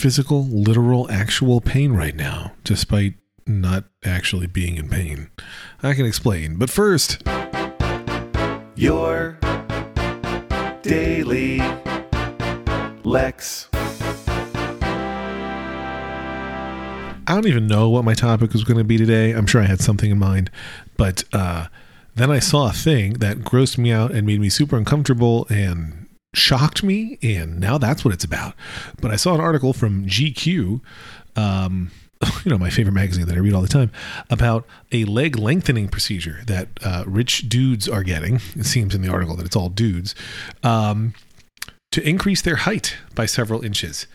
physical, literal, actual pain right now, despite not actually being in pain. I can explain, but first, your daily Lex. I don't even know what my topic was going to be today. I'm sure I had something in mind, but then I saw a thing that grossed me out and made me super uncomfortable and shocked me, and now that's what it's about. But I saw an article from GQ, my favorite magazine that I read all the time, about a leg lengthening procedure that rich dudes are getting. It seems in the article that it's all dudes, to increase their height by several inches.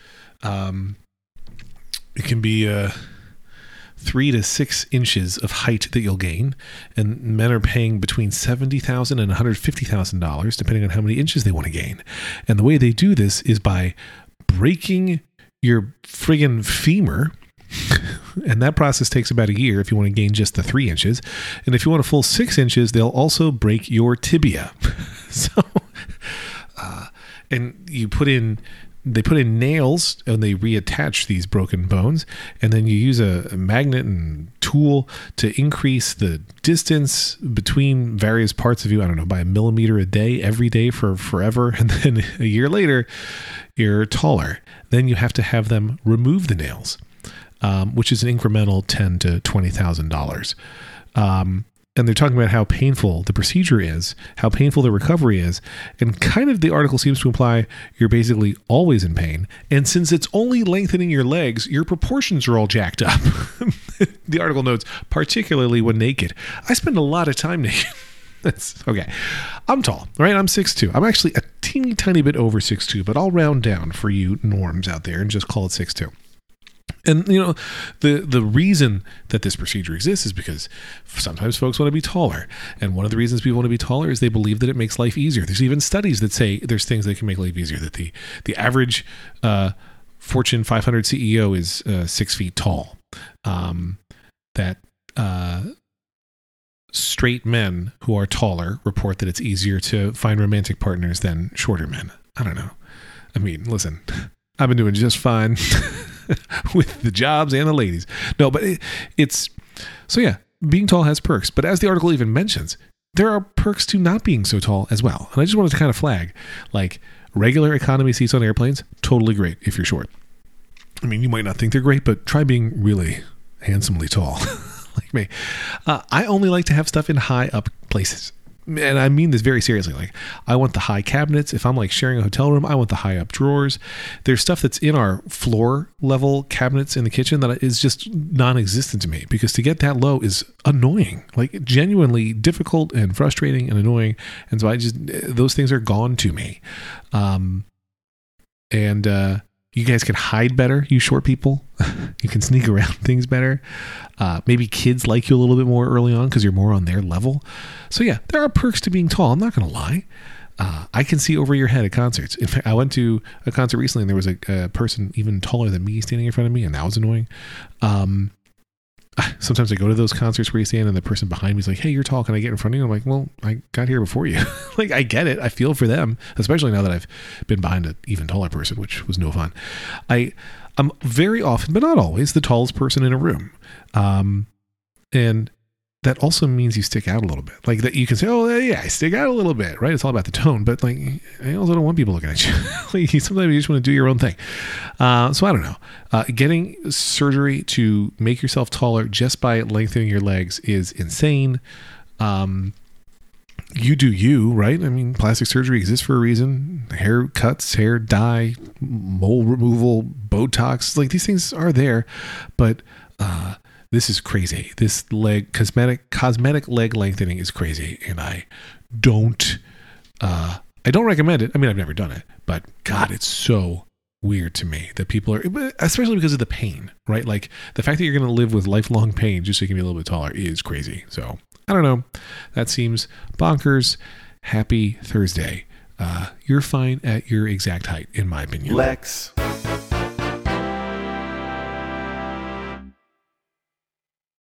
It can be 3 to 6 inches of height that you'll gain, and men are paying between $70,000 and $150,000, depending on how many inches they want to gain. And the way they do this is by breaking your friggin' femur, and that process takes about a year if you want to gain just the 3 inches. And if you want a full 6 inches, they'll also break your tibia. They put in nails and they reattach these broken bones, and then you use a magnet and tool to increase the distance between various parts of you, I don't know, by a millimeter a day, every day for forever. And then a year later, you're taller. Then you have to have them remove the nails, which is an incremental $10,000 to $20,000. And they're talking about how painful the procedure is, how painful the recovery is, and kind of the article seems to imply you're basically always in pain. And since it's only lengthening your legs, your proportions are all jacked up. The article notes, particularly when naked. I spend a lot of time naked. That's okay. I'm tall, right? I'm 6'2". I'm actually a teeny tiny bit over 6'2", but I'll round down for you norms out there and just call it 6'2". And, you know, the reason that this procedure exists is because sometimes folks want to be taller. And one of the reasons people want to be taller is they believe that it makes life easier. There's even studies that say there's things that can make life easier, that the average Fortune 500 CEO is 6 feet tall, that straight men who are taller report that it's easier to find romantic partners than shorter men. I don't know. I mean, listen, I've been doing just fine with the jobs and the ladies. No, but it's being tall has perks. But as the article even mentions, there are perks to not being so tall as well. And I just wanted to kind of flag, like, regular economy seats on airplanes, totally great if you're short. I mean, you might not think they're great, but try being really handsomely tall like me. I only like to have stuff in high up places. And I mean this very seriously. Like, I want the high cabinets. If I'm like sharing a hotel room, I want the high up drawers. There's stuff that's in our floor level cabinets in the kitchen that is just non-existent to me, because to get that low is annoying, like genuinely difficult and frustrating and annoying. And so those things are gone to me. You guys can hide better, you short people. You can sneak around things better. Maybe kids like you a little bit more early on because you're more on their level. So yeah, there are perks to being tall. I'm not going to lie. I can see over your head at concerts. In fact, I went to a concert recently and there was a person even taller than me standing in front of me, and that was annoying. Sometimes I go to those concerts where you stand and the person behind me is like, hey, you're tall, can I get in front of you? I'm like, well, I got here before you. Like, I get it. I feel for them, especially now that I've been behind an even taller person, which was no fun. I'm very often, but not always, the tallest person in a room. And that also means you stick out a little bit. Like, that you can say, oh yeah, I stick out a little bit, right? It's all about the tone, but like, I also don't want people looking at you. Like, sometimes you just want to do your own thing. So I don't know. Getting surgery to make yourself taller just by lengthening your legs is insane. You do you, right? I mean, plastic surgery exists for a reason. Hair cuts, hair dye, mole removal, Botox, like these things are there, but this is crazy. This leg cosmetic leg lengthening is crazy, and I don't recommend it. I mean, I've never done it, but God, it's so weird to me that people are, especially because of the pain, right? Like, the fact that you're going to live with lifelong pain just so you can be a little bit taller is crazy. So I don't know. That seems bonkers. Happy Thursday. You're fine at your exact height, in my opinion. Lex.